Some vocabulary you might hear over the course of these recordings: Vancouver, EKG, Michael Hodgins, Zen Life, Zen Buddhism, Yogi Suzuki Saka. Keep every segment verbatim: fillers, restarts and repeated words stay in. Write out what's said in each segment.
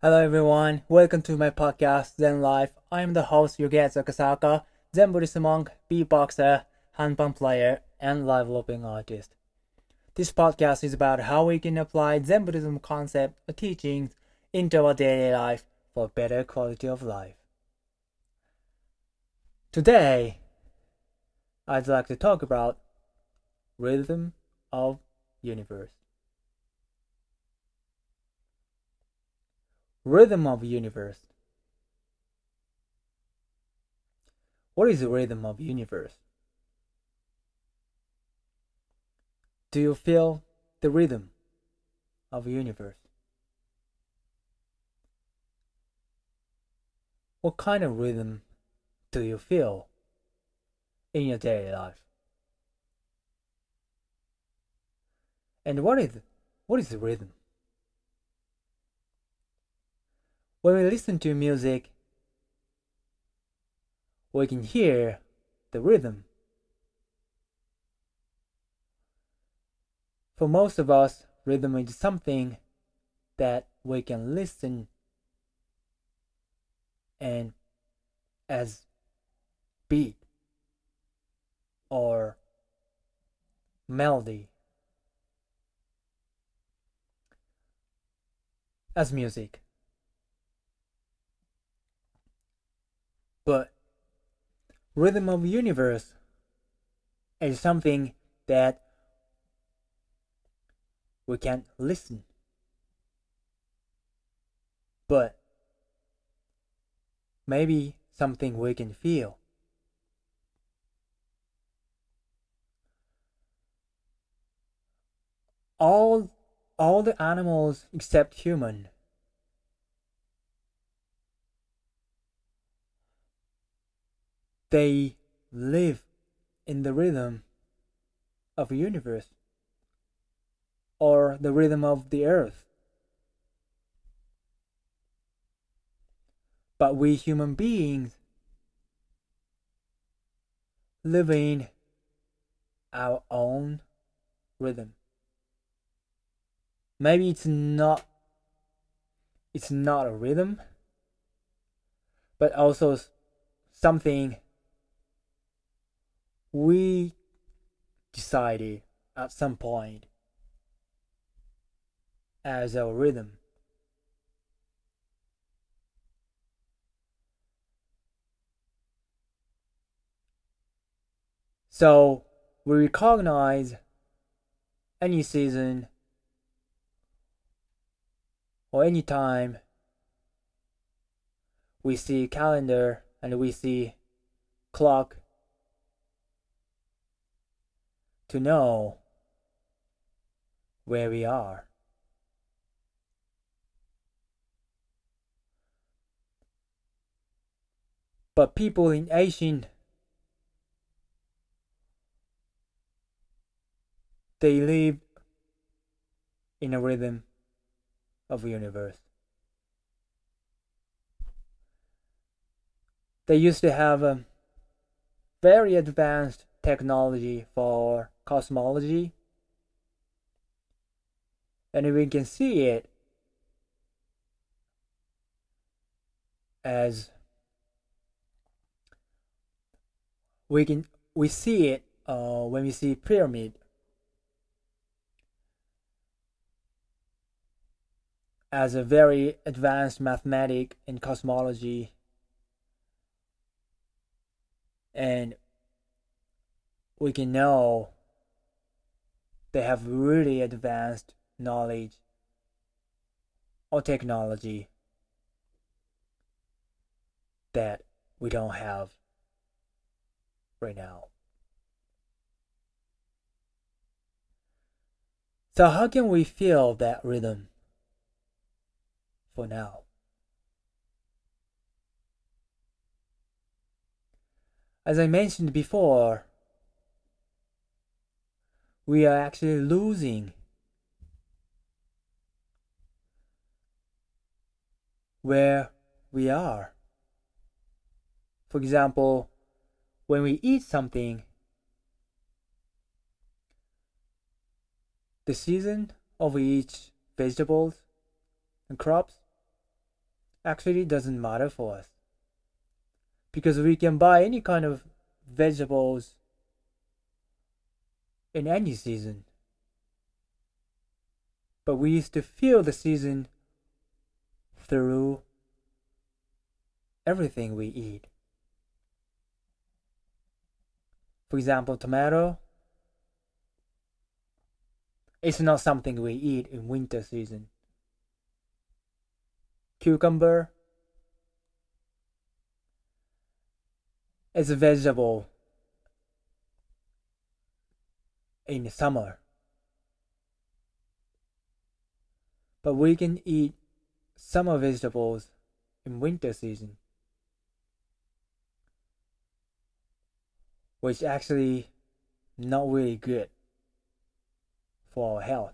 Hello everyone, welcome to my podcast Zen Life. I'm the host Yogi Suzuki Saka, Zen Buddhist monk, beatboxer, handpan player, and live-looping artist. This podcast is about how we can apply Zen Buddhism concepts or teachings into our daily life for better quality of life. Today, I'd like to talk about rhythm of universe. Rhythm of universe. What is the rhythm of universe? Do you feel the rhythm of universe? What kind of rhythm do you feel in your daily life? And what is what is the rhythm? When we listen to music, we can hear the rhythm. For most of us, rhythm is something that we can listen and as beat or melody as music. But rhythm of universe is something that we can listen, but maybe something we can feel. All, all the animals except human they live in the rhythm of the universe or the rhythm of the earth. But we human beings live in our own rhythm. Maybe it's not it's not a rhythm, but also something we decided at some point as our rhythm. So we recognize any season or any time we see calendar and we see clock to know where we are. But people in ancient, they lived in a rhythm of the universe. They used to have a very advanced technology for cosmology, and we can see it as we can we see it uh, when we see pyramid as a very advanced mathematic in cosmology, and we can know they have really advanced knowledge or technology that we don't have right now. So how can we feel that rhythm for now? As I mentioned before, we are actually losing where we are. For example, when we eat something, the season of each vegetables and crops actually doesn't matter for us, because we can buy any kind of vegetables in any season. But we used to feel the season through everything we eat. For example, tomato. It's not something we eat in winter season. Cucumber. It's a vegetable in summer. But we can eat summer vegetables in winter season, which actually not really good for our health.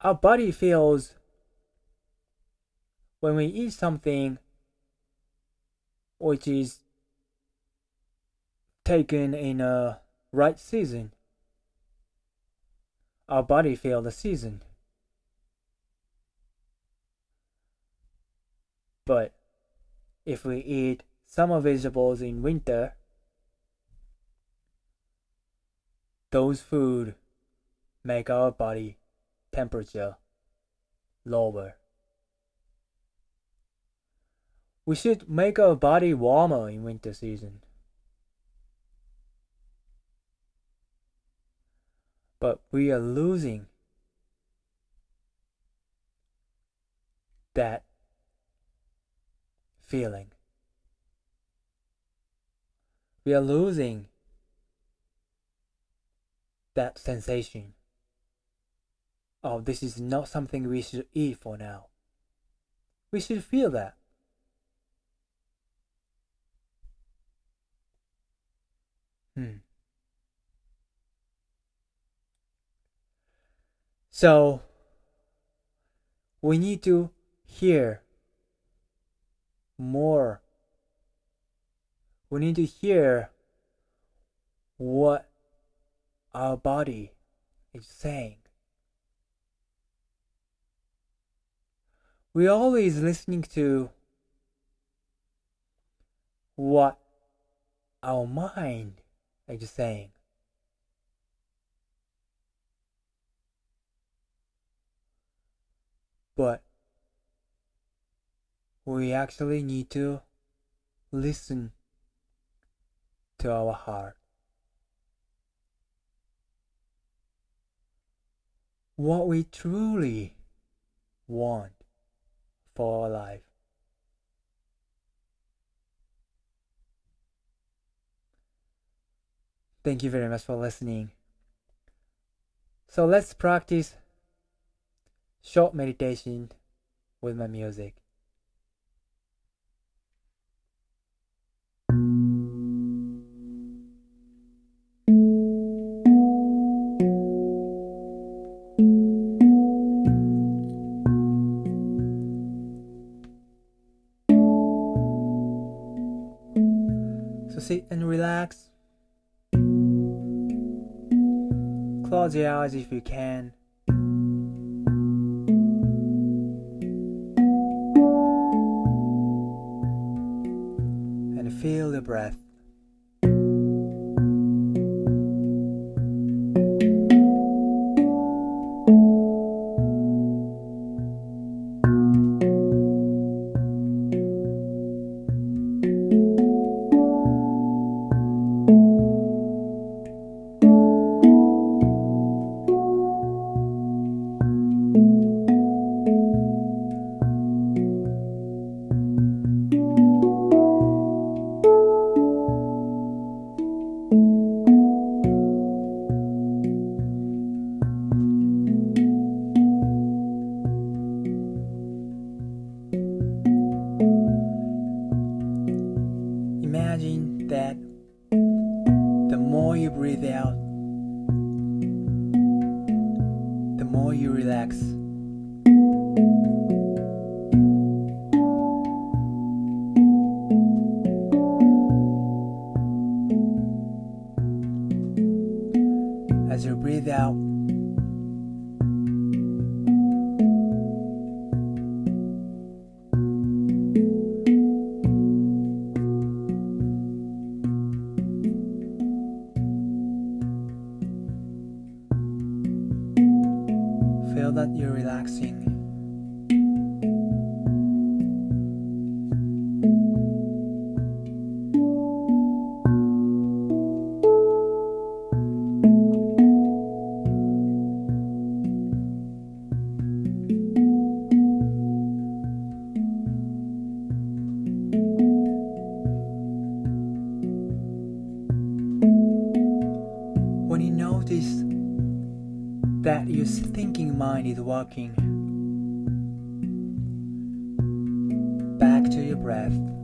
Our body feels when we eat something which is taken in a right season. Our body feels the season. But if we eat summer vegetables in winter, those food make our body temperature lower. We should make our body warmer in winter season. But we are losing that feeling. We are losing that sensation. Oh, this is not something we should eat for now. We should feel that. Hmm. So, we need to hear more. We need to hear what our body is saying. We're always listening to what our mind is saying. But we actually need to listen to our heart. What we truly want for our life. Thank you very much for listening. So let's practice short meditation with my music. So sit and relax. Close your eyes if you can. Feel the breath. Thank you. that your thinking mind is walking back to your breath.